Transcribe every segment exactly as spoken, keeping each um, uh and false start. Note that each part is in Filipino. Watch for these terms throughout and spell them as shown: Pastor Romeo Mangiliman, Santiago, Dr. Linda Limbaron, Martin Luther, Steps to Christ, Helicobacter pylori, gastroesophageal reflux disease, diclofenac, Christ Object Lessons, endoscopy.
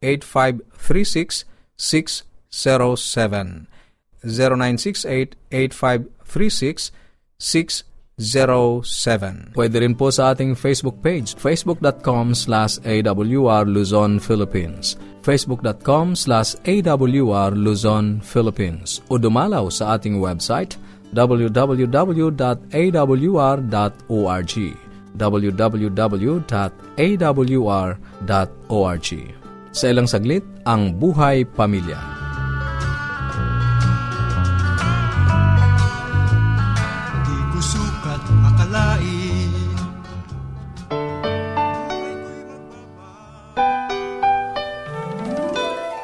eight five three six six zero seven, zero nine six eight eight five three six six zero seven. Pwede rin po sa ating Facebook page, facebook dot com slash a w r luzon philippines, facebook dot com slash a w r luzon philippines, o dumalaw sa ating website w w w dot a w r dot org, w w w dot a w r dot org. Sa ilang saglit, ang Buhay Pamilya.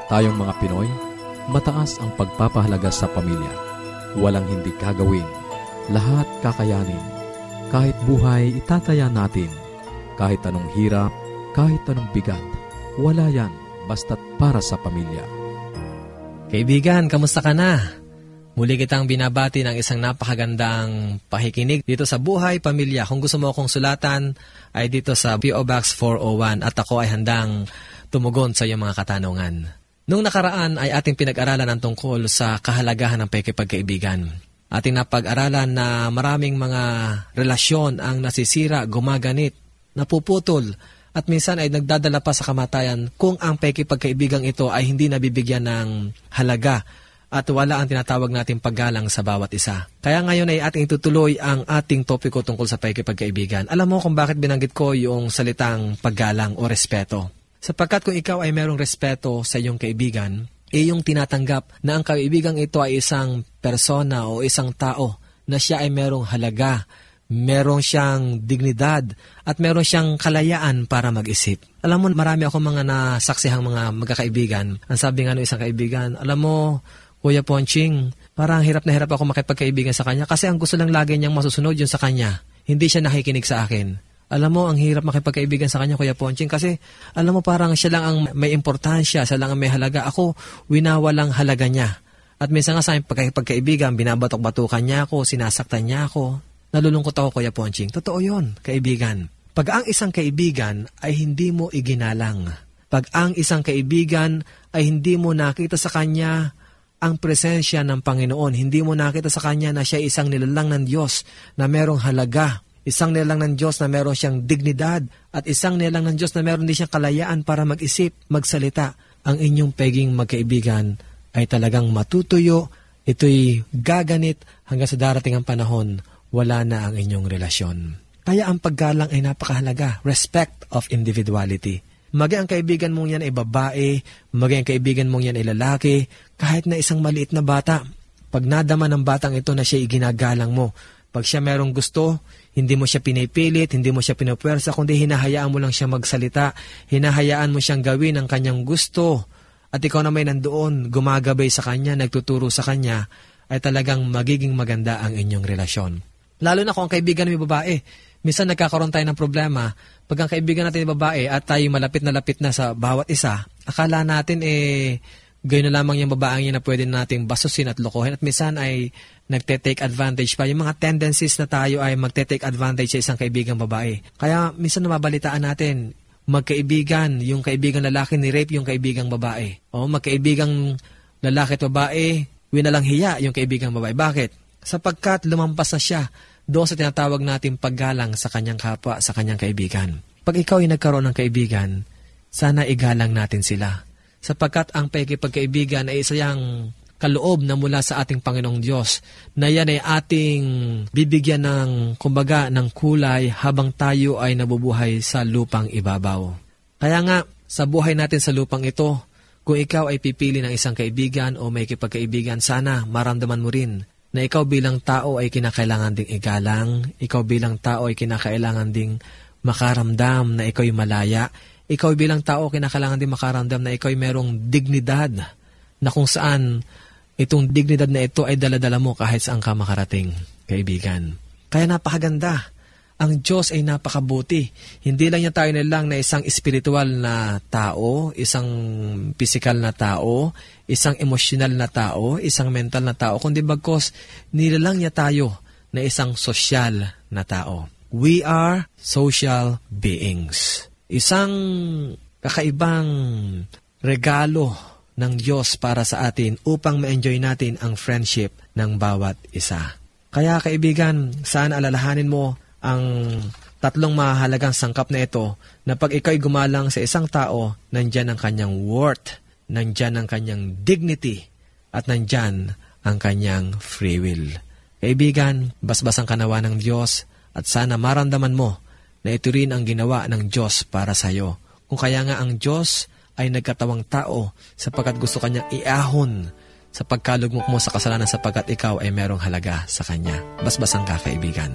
Tayong mga Pinoy, mataas ang pagpapahalaga sa pamilya. Walang hindi kagawin, lahat kakayanin. Kahit buhay, itataya natin. Kahit anong hirap, kahit anong bigat, wala yan basta't para sa pamilya. Kaibigan, kamusta ka na? Muli kitang binabati ng isang napakagandang pakikinig dito sa Buhay Pamilya. Kung gusto mo akong sulatan, ay dito sa P O. Box four oh one, at ako ay handang tumugon sa iyong mga katanungan. Nung nakaraan ay ating pinag-aralan ang tungkol sa kahalagahan ng pakikipagkaibigan. Ating napag-aralan na maraming mga relasyon ang nasisira, gumaganit, napuputol, at minsan ay nagdadala pa sa kamatayan kung ang pakikipagkaibigan ito ay hindi nabibigyan ng halaga at wala ang tinatawag nating paggalang sa bawat isa. Kaya ngayon ay ating itutuloy ang ating topiko tungkol sa pakikipagkaibigan. Alam mo kung bakit binanggit ko yung salitang paggalang o respeto. Sapagkat kung ikaw ay merong respeto sa iyong kaibigan, iyong tinatanggap na ang kaibigang ito ay isang persona o isang tao na siya ay merong halaga, merong siyang dignidad, at meron siyang kalayaan para mag-isip. Alam mo, marami akong mga nasaksihang mga magkakaibigan. Ang sabi nga ng isang kaibigan, alam mo, Kuya Ponching, parang hirap na hirap ako makipagkaibigan sa kanya kasi ang gusto lang lagi niyang masusunod yun sa kanya. Hindi siya nakikinig sa akin. Alam mo, ang hirap makipagkaibigan sa kanya, Kuya Ponching, kasi alam mo parang siya lang ang may importansya, siya lang ang may halaga. Ako, winawalang halaga niya. At minsan nga sa aking pagkaibigan, binabatok-batukan niya ako, sinasaktan niya ako. Nalulungkot ako, Kuya Ponching. Totoo yun, kaibigan. Pag ang isang kaibigan ay hindi mo iginalang, pag ang isang kaibigan ay hindi mo nakita sa kanya ang presensya ng Panginoon, hindi mo nakita sa kanya na siya isang nilalang ng Diyos na merong halaga, isang nilalang ng Diyos na meron siyang dignidad, at isang nilalang ng Diyos na meron din siyang kalayaan para mag-isip, magsalita, ang inyong peging magkaibigan ay talagang matutuyo, ito'y gaganit hanggang sa darating ang panahon, wala na ang inyong relasyon. Kaya ang paggalang ay napakahalaga, respect of individuality. Maging ang kaibigan mong yan ay babae, maging ang kaibigan mong yan ay lalaki, kahit na isang maliit na bata, pag nadama ng batang ito na siya iginagalang mo, pag siya merong gusto, hindi mo siya pinipilit, hindi mo siya pinupwersa, kundi hinahayaan mo lang siya magsalita, hinahayaan mo siyang gawin ang kanyang gusto, at at ikaw na may nandoon, gumagabay sa Kanya, nagtuturo sa Kanya, ay talagang magiging maganda ang inyong relasyon. Lalo na kung ang kaibigan may babae. Minsan nagkakaroon tayo ng problema pag ang kaibigan natin ay babae at tayo malapit na lapit na sa bawat isa, akala natin eh gano'n na lamang yung babaeng yun na pwede nating basusin at lokohin, at minsan ay nagte-take advantage pa. Yung mga tendencies na tayo ay magte-take advantage sa isang kaibigang babae. Kaya minsan namabalitaan natin, magkaibigan, yung kaibigang lalaki ni-rape yung kaibigang babae. O magkaibigang lalaki at babae, winalang hiya yung kaibigang babae. Bakit? Sapagkat lumampas na siya doon sa tinatawag natin paggalang sa kanyang kapwa, sa kanyang kaibigan. Pag ikaw ay nagkaroon ng kaibigan, sana igalang natin sila. Sapagkat ang pakikipagkaibigan ay isang kaloob na mula sa ating Panginoong Diyos, na yan ay ating bibigyan ng, kumbaga, ng kulay habang tayo ay nabubuhay sa lupang ibabaw. Kaya nga, sa buhay natin sa lupang ito, kung ikaw ay pipili ng isang kaibigan o may kipagkaibigan, sana maramdaman mo rin na ikaw bilang tao ay kinakailangan ding igalang, ikaw bilang tao ay kinakailangan ding makaramdam na ikaw'y malaya. Ikaw bilang tao, kinakailangan din makaramdam na ikaw ay merong dignidad na kung saan itong dignidad na ito ay daladala mo kahit saan ka makarating, kaibigan. Kaya napakaganda. Ang Diyos ay napakabuti. Hindi lang niya tayo nilang na isang spiritual na tao, isang physical na tao, isang emotional na tao, isang mental na tao, kundi bagkos nilalang niya tayo na isang social na tao. We are social beings. Isang kakaibang regalo ng Diyos para sa atin upang ma-enjoy natin ang friendship ng bawat isa. Kaya kaibigan, sana alalahanin mo ang tatlong mahalagang sangkap na ito, na pag ikaw'y gumalang sa isang tao, nandyan ang kanyang worth, nandyan ang kanyang dignity, at nandyan ang kanyang free will. Kaibigan, basbas ang kanawa ng Diyos at sana maramdaman mo na ito rin ang ginawa ng Diyos para sa iyo. Kung kaya nga ang Diyos ay nagkatawang tao sapagkat gusto Kanyang iahon sa pagkalugmok mo sa kasalanan sapagkat ikaw ay merong halaga sa Kanya. Basbasang ka, kaibigan.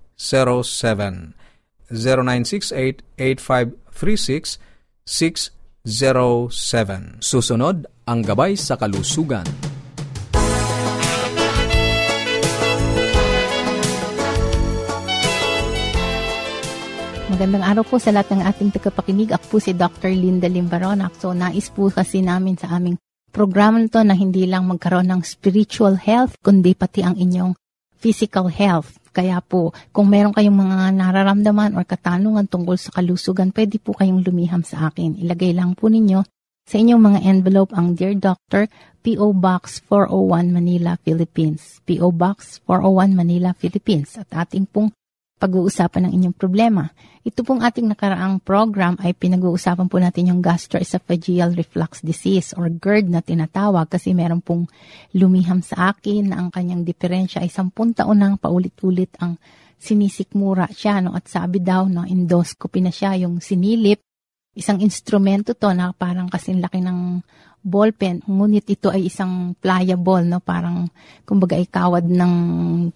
zero seven. zero nine six eight eight five three six six zero seven. Susunod ang Gabay sa Kalusugan. Magandang araw po sa lahat ng ating tagapakinig. Ako po si Doctor Linda Limbaron. So, nais po kasi namin sa aming programa nito na hindi lang magkaroon ng spiritual health, kundi pati ang inyong physical health. Kaya po, kung meron kayong mga nararamdaman o katanungan tungkol sa kalusugan, pwede po kayong lumiham sa akin. Ilagay lang po ninyo sa inyong mga envelope ang Dear Doctor, P O. Box four oh one, Manila, Philippines. P O. Box four oh one, Manila, Philippines. At ating pong pag-uusapan ng inyong problema. Ito pong ating nakaraang program ay pinag-uusapan po natin yung gastroesophageal reflux disease or GERD na tinatawag, kasi meron pong lumiham sa akin na ang kanyang diferensya ay sampung taon nang paulit-ulit ang sinisikmura siya. No? At sabi daw, no, endoscopy na siya, yung sinilip. Isang instrumento to na parang kasing laki ng ballpen, ngunit ito ay isang pliable, no, parang kumbaga ikawad ng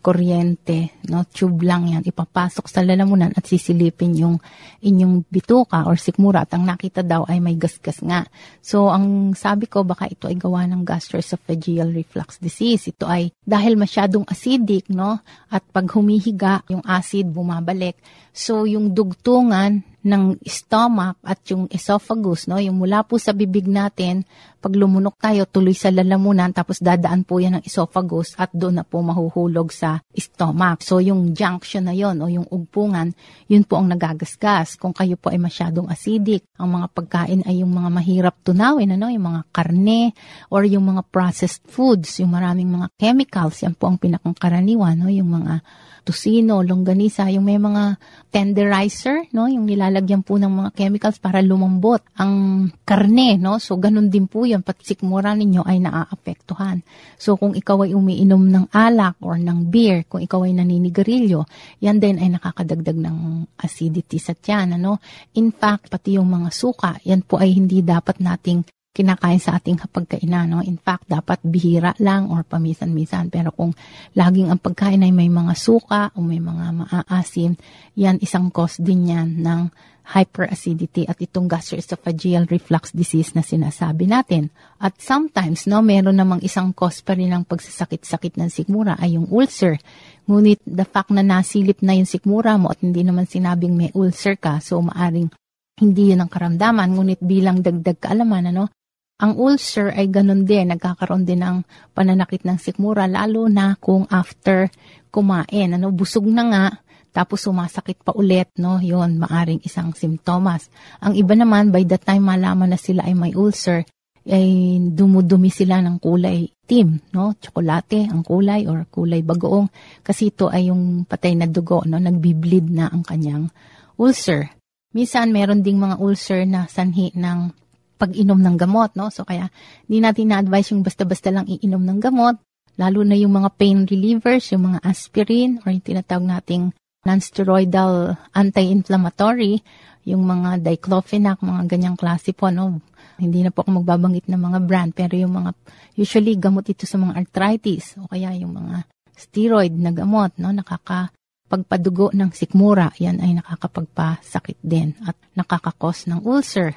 kuryente, no, tube lang yan, ipapasok sa lalamunan at sisilipin yung inyong bituka or sikmura, at ang nakita daw ay may gasgas nga. So ang sabi ko, baka ito ay gawa ng gastroesophageal reflux disease. Ito ay dahil masyadong acidic, no, at pag humihiga yung acid bumabalik, so yung dugtungan ng stomach at yung esophagus, no, yung mula po sa bibig natin, pag lumunok tayo, tuloy sa lalamunan, tapos dadaan po yan ng esophagus at doon na po mahuhulog sa stomach. So yung junction na yon o yung ugpungan, yun po ang nagagasgas kung kayo po ay masyadong acidic. Ang mga pagkain ay yung mga mahirap tunawin, ano, yung mga karne or yung mga processed foods, yung maraming mga chemicals, yan po ang pinakangkaraniwan, no, yung mga tusino, longganisa, yung may mga tenderizer, no, yung nilalagyan po ng mga chemicals para lumambot ang karne, no. So ganun din po yan, pati sikmura ninyo ay naaapektuhan. So kung ikaw ay umiinom ng alak or ng beer, kung ikaw ay naninigarilyo, yan din ay nakakadagdag ng acidity sa tiyan, ano. In fact, pati yung mga suka, yan po ay hindi dapat nating kinakain sa ating hapagkainan, no? In fact, dapat bihira lang or pamisan-misan. Pero kung laging ang pagkain ay may mga suka o may mga maaasim, yan isang cause din yan ng hyperacidity at itong gastroesophageal reflux disease na sinasabi natin. At sometimes, no, meron namang isang cause pa rin ng pagsasakit-sakit ng sikmura ay yung ulcer. Ngunit the fact na nasilip na yung sikmura mo at hindi naman sinabing may ulcer ka, so maaring hindi yun ang karamdaman, ngunit bilang dagdag kaalaman, ano, ang ulcer ay ganun din, nagkakaroon din ng pananakit ng sikmura, lalo na kung after kumain, ano, busog na nga, tapos sumasakit pa ulit, no, yun, maaring isang simptomas. Ang iba naman, by the time malaman na sila ay may ulcer, ay dumudumi sila ng kulay itim, no, tsokolate ang kulay or kulay bagoong, kasi ito ay yung patay na dugo, no, nagbibleed na ang kanyang ulcer. Minsan, meron ding mga ulcer na sanhi ng pag-inom ng gamot, no? So, kaya hindi natin na-advise yung basta-basta lang iinom ng gamot, lalo na yung mga pain relievers, yung mga aspirin, or yung tinatawag nating non-steroidal anti-inflammatory, yung mga diclofenac, mga ganyang klase po, no? Hindi na po ako magbabanggit ng mga brand, pero yung mga, usually gamot ito sa mga arthritis, o kaya yung mga steroid na gamot, no? Nakaka- pagpadugo ng sikmura, yan ay nakakapagpasakit din at nakakakos ng ulcer.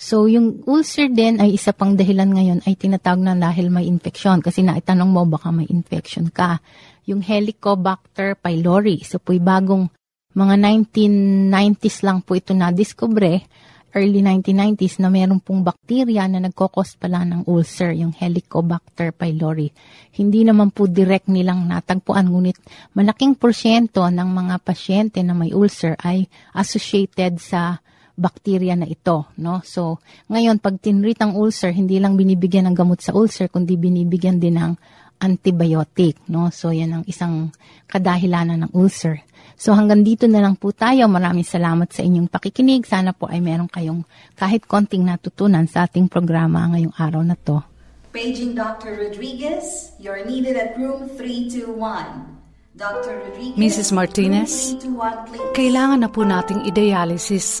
So, yung ulcer din ay isa pang dahilan ngayon ay tinatawag na dahil may infeksyon. Kasi naitanong mo, baka may infeksyon ka. Yung Helicobacter pylori, so po'y bagong mga nineteen nineties lang po ito na-discovery, early nineteen nineties, na meron pong bakterya na nagkokos pala ng ulcer, yung Helicobacter pylori. Hindi naman po direct nilang natagpuan, ngunit malaking porsyento ng mga pasyente na may ulcer ay associated sa bakterya na ito, no? So, ngayon, pag tinreat ang ulcer, hindi lang binibigyan ng gamot sa ulcer, kundi binibigyan din ng antibiotic, no? So, yan ang isang kadahilanan ng ulcer. So, hanggang dito na lang po tayo. Maraming salamat sa inyong pakikinig. Sana po ay meron kayong kahit konting natutunan sa ating programa ngayong araw na to. Paging Doctor Rodriguez, you're needed at room three two one. Doctor Rodriguez, Missus Martinez, three two one, kailangan na po nating i-dialysis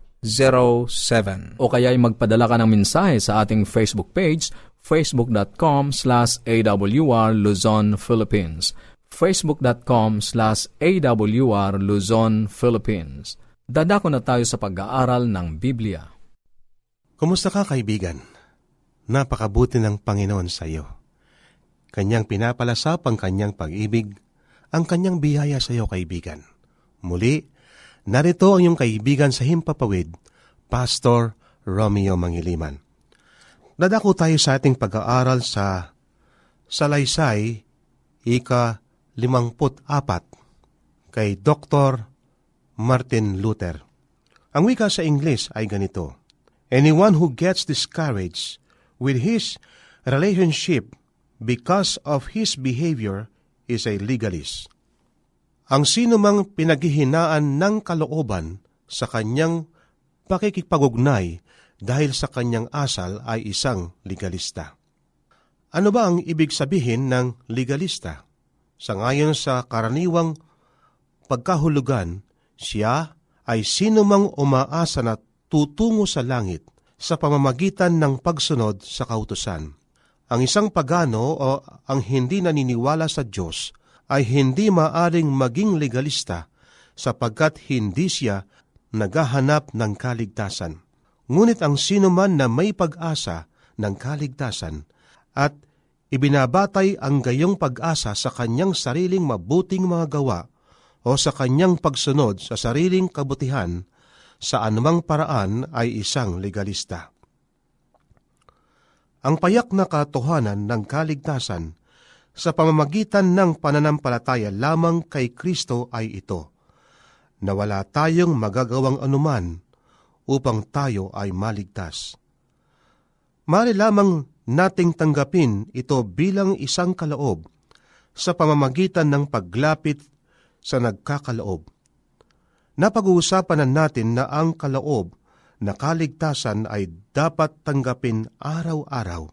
zero seven, o kaya ay magpadala ka ng mensahe sa ating Facebook page, facebook dot com slash a w r luzon philippines, facebook dot com slash a w r luzon philippines. Dadako na tayo sa pag-aaral ng Biblia. Kumusta ka, kaibigan? Napakabuti ng Panginoon sa iyo. Kanyang pinapalasap ang kanyang pag-ibig, ang kanyang biyaya sa iyo, kaibigan. Muli, narito ang iyong kaibigan sa Himpapawid, Pastor Romeo Mangiliman. Dadako tayo sa ating pag-aaral sa Salaysay, ika-limangput-apat, kay Doctor Martin Luther. Ang wika sa Ingles ay ganito, "Anyone who gets discouraged with his relationship because of his behavior is a legalist." Ang sinumang pinaghihinaan ng kalooban sa kanyang pakikipag-ugnay dahil sa kanyang asal ay isang legalista. Ano ba ang ibig sabihin ng legalista? Sangayon sa karaniwang pagkahulugan, siya ay sinumang umaasa na tutungo sa langit sa pamamagitan ng pagsunod sa kautusan. Ang isang pagano o ang hindi naniniwala sa Diyos ay hindi maaring maging legalista sapagkat hindi siya naghahanap ng kaligtasan. Ngunit ang sinuman na may pag-asa ng kaligtasan at ibinabatay ang gayong pag-asa sa kanyang sariling mabuting mga gawa o sa kanyang pagsunod sa sariling kabutihan sa anumang paraan ay isang legalista. Ang payak na katotohanan ng kaligtasan sa pamamagitan ng pananampalataya lamang kay Kristo ay ito, na wala tayong magagawang anuman upang tayo ay maligtas. Mari lamang nating tanggapin ito bilang isang kaloob sa pamamagitan ng paglapit sa nagkakaloob. Napag-uusapan na natin na ang kaloob na kaligtasan ay dapat tanggapin araw-araw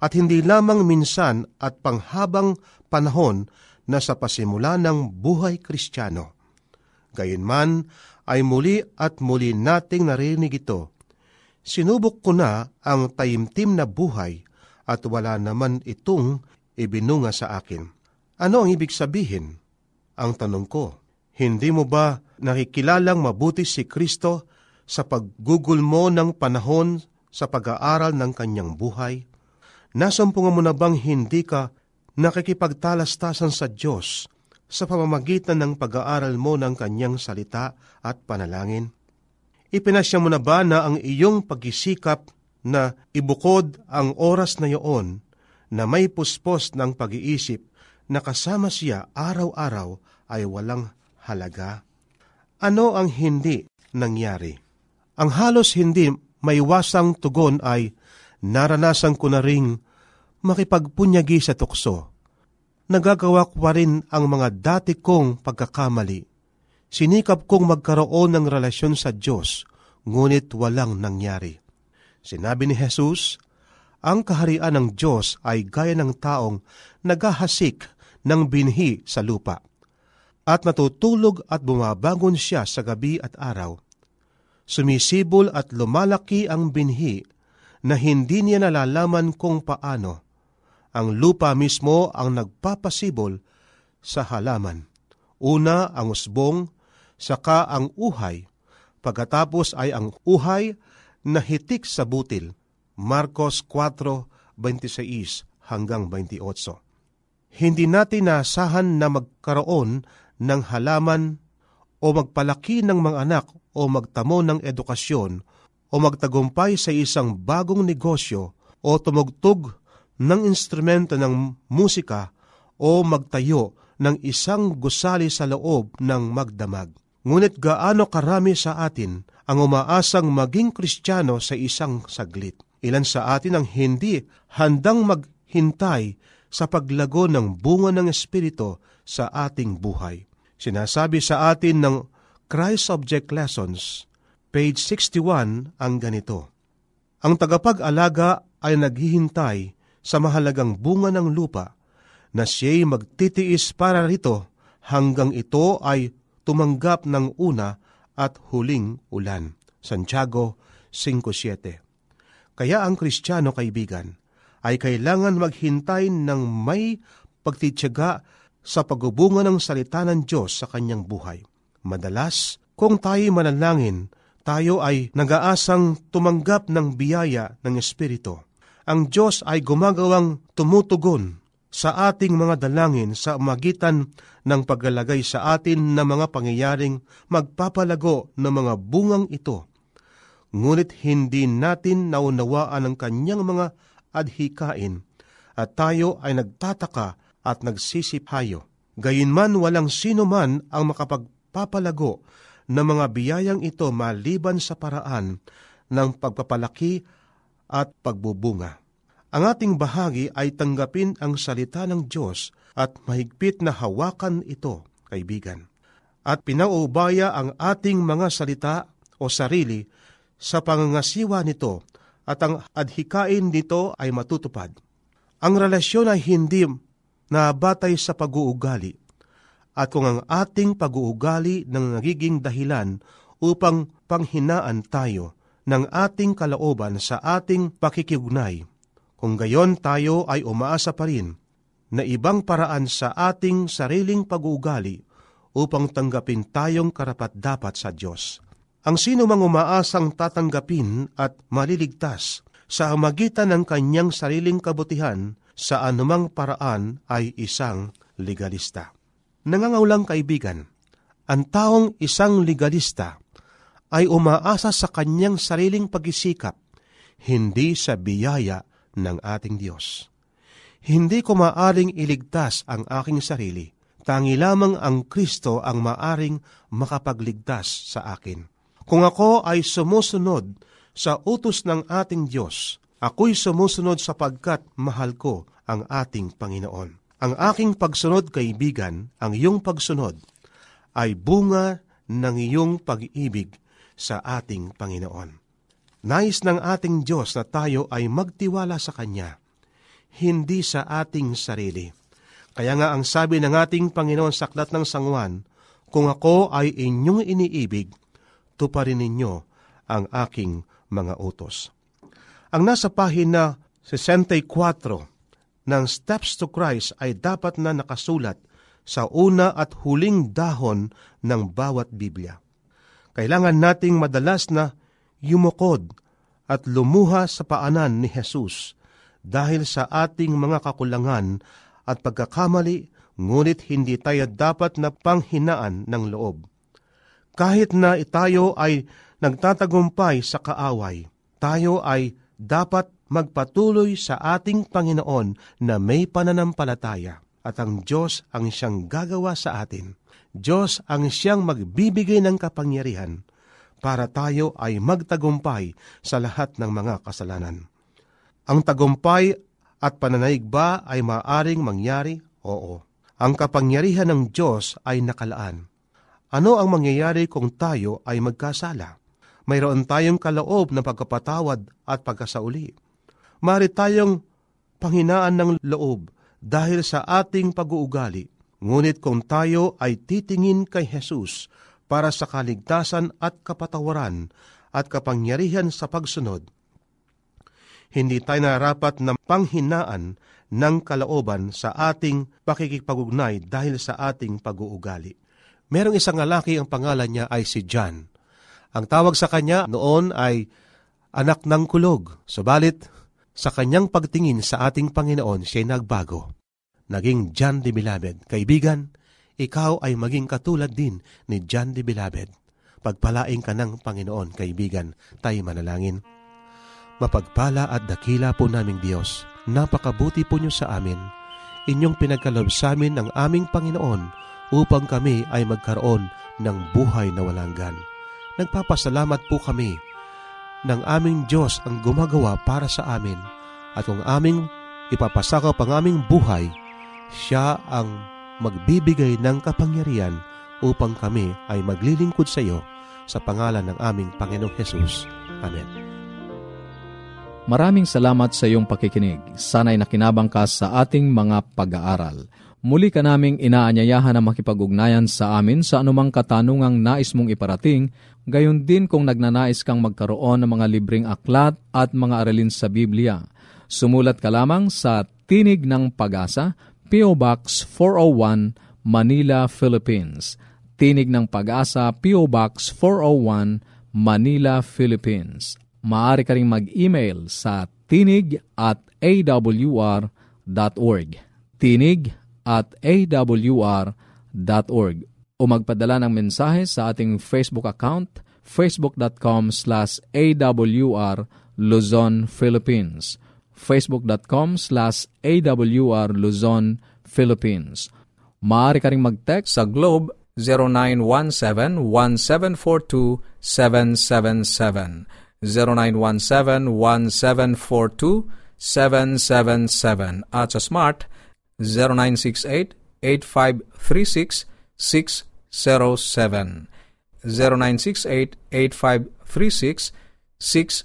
at hindi lamang minsan at panghabang panahon na sa pasimula ng buhay Kristiyano. Gayunman ay muli at muli nating narinig ito. Sinubok ko na ang taimtim na buhay at wala naman itong ibinunga sa akin. Ano ang ibig sabihin? Ang tanong ko, hindi mo ba nakikilalang mabuti si Kristo sa paggugol mo ng panahon sa pag-aaral ng kanyang buhay? Nasumpungan mo na bang hindi ka nakikipagtalastasan sa Diyos sa pamamagitan ng pag-aaral mo ng kanyang salita at panalangin? Ipinasya mo na ba na ang iyong pagisikap na ibukod ang oras na iyon na may puspos ng pag-iisip na kasama siya araw-araw ay walang halaga? Ano ang hindi nangyari? Ang halos hindi maiwasang tugon ay naranasan ko na ring makipagpunyagi sa tukso. Nagagawa ko pa rin ang mga dati kong pagkakamali. Sinikap kong magkaroon ng relasyon sa Diyos, ngunit walang nangyari. Sinabi ni Jesus, ang kaharian ng Diyos ay gaya ng taong naghahasik ng binhi sa lupa, at natutulog at bumabangon siya sa gabi at araw. Sumisibol at lumalaki ang binhi na hindi niya nalalaman kung paano. Ang lupa mismo ang nagpapasibol sa halaman. Una ang usbong, saka ang uhay, pagkatapos ay ang uhay na hitik sa butil. Marcos four twenty-six hanggang twenty-eight. Hindi natin naasahan na magkaroon ng halaman o magpalaki ng mga anak o magtamo ng edukasyon o magtagumpay sa isang bagong negosyo o tumugtog ng instrumento ng musika o magtayo ng isang gusali sa loob ng magdamag. Ngunit gaano karami sa atin ang umaasang maging Kristiyano sa isang saglit? Ilan sa atin ang hindi handang maghintay sa paglago ng bunga ng Espiritu sa ating buhay? Sinasabi sa atin ng Christ Object Lessons, page sixty-one, ang ganito. Ang tagapag-alaga ay naghihintay sa mahalagang bunga ng lupa na siya'y magtitiis para rito hanggang ito ay tumanggap ng una at huling ulan. Santiago five seven. Kaya ang Kristiyano, kaibigan, ay kailangan maghintay ng may pagtitiyaga sa pagbubunga ng salita ng Diyos sa kanyang buhay. Madalas, kung tayo'y manalangin, tayo ay nag-aasang tumanggap ng biyaya ng Espiritu. Ang Diyos ay gumagawang tumutugon sa ating mga dalangin sa magitan ng paglalagay sa atin ng mga pangyayaring magpapalago ng mga bungang ito. Ngunit hindi natin naunawaan ang kanyang mga adhikain at tayo ay nagtataka at nagsisipayo. Gayunman walang sino man ang makapagpapalago ng mga biyayang ito maliban sa paraan ng pagpapalaki at pagbubunga. Ang ating bahagi ay tanggapin ang salita ng Diyos at mahigpit na hawakan ito, kaibigan. At pinaubaya ang ating mga salita o sarili sa pangangasiwa nito at ang adhikain nito ay matutupad. Ang relasyon ay hindi nabatay sa pag-uugali at kung ang ating pag-uugali nang nagiging dahilan upang panghinaan tayo ng ating kalooban sa ating pakikiugnay, kung gayon tayo ay umaasa pa rin na ibang paraan sa ating sariling pag-uugali upang tanggapin tayong karapat-dapat sa Diyos. Ang sino mang umaasang tatanggapin at maliligtas sa magitan ng kanyang sariling kabutihan sa anumang paraan ay isang legalista. Nangangaulang kaibigan, ang taong isang legalista ay umaasa sa kanyang sariling pag-isikap, hindi sa biyaya ng ating Diyos. Hindi ko maaring iligtas ang aking sarili. Tangi lamang ang Kristo ang maaring makapagligtas sa akin. Kung ako ay sumusunod sa utos ng ating Diyos, ako'y sumusunod sapagkat mahal ko ang ating Panginoon. Ang aking pagsunod, kaibigan, ang iyong pagsunod, ay bunga ng iyong pag-ibig sa ating Panginoon. Nais ng ating Diyos na tayo ay magtiwala sa Kanya, hindi sa ating sarili. Kaya nga ang sabi ng ating Panginoon sa Aklat ng San Juan, kung ako ay inyong iniibig, tuparin ninyo ang aking mga utos. Ang nasa pahina sixty-four ng Steps to Christ ay dapat na nakasulat sa una at huling dahon ng bawat Biblia. Kailangan nating madalas na yumukod at lumuha sa paanan ni Jesus dahil sa ating mga kakulangan at pagkakamali, ngunit hindi tayo dapat na panghinaan ng loob. Kahit na tayo ay nagtatagumpay sa kaaway, tayo ay dapat magpatuloy sa ating Panginoon na may pananampalataya at ang Diyos ang siyang gagawa sa atin. Diyos ang siyang magbibigay ng kapangyarihan para tayo ay magtagumpay sa lahat ng mga kasalanan. Ang tagumpay at pananaig ba ay maaring mangyari? Oo. Ang kapangyarihan ng Diyos ay nakalaan. Ano ang mangyayari kung tayo ay magkasala? Mayroon tayong kaloob na pagkapatawad at pagkasauli. Mari tayong panghinaan ng loob dahil sa ating pag-uugali. Ngunit kung tayo ay titingin kay Jesus para sa kaligtasan at kapatawaran at kapangyarihan sa pagsunod, hindi tayo narapat na panghinaan ng kalooban sa ating pakikipagugnay dahil sa ating pag-uugali. Merong isang lalaki, ang pangalan niya ay si John. Ang tawag sa kanya noon ay anak ng kulog. Subalit, sa kanyang pagtingin sa ating Panginoon, siya'y nagbago. Naging John the Beloved. Kaibigan, ikaw ay maging katulad din ni John the Beloved. Pagpalaing ka ng Panginoon, kaibigan, tayo manalangin. Mapagpala at dakila po naming Diyos, napakabuti po niyo sa amin. Inyong pinagkaloob sa amin ng aming Panginoon upang kami ay magkaroon ng buhay na walang hanggan. Nagpapasalamat po kami ng aming Diyos ang gumagawa para sa amin at kung aming ipapasakop ang aming buhay, siya ang magbibigay ng kapangyarihan upang kami ay maglilingkod sa iyo sa pangalan ng aming Panginoong Hesus. Amen. Maraming salamat sa iyong pakikinig. Sana'y nakinabang ka sa ating mga pag-aaral. Muli ka naming inaanyayahan na makipag-ugnayan sa amin sa anumang katanungang nais mong iparating, gayon din kung nagnanais kang magkaroon ng mga libreng aklat at mga aralin sa Biblia. Sumulat ka lamang sa Tinig ng Pag-asa, P O. Box four oh one, Manila, Philippines. Tinig ng Pag-asa, P O. Box four oh one, Manila, Philippines. Maaari ka ring mag-email sa tinig at a w r dot org. tinig at a w r dot org o magpadala ng mensahe sa ating Facebook account, facebook.com slash awr Luzon, Philippines. facebook.com slash awr Luzon, Philippines. Maaari ka ring mag-text sa Globe zero nine one seven one seven four two seven seven seven zero nine one seven one seven four two seven seven seven at sa Smart zero nine six eight eight five three six six zero seven zero nine six eight eight five three six six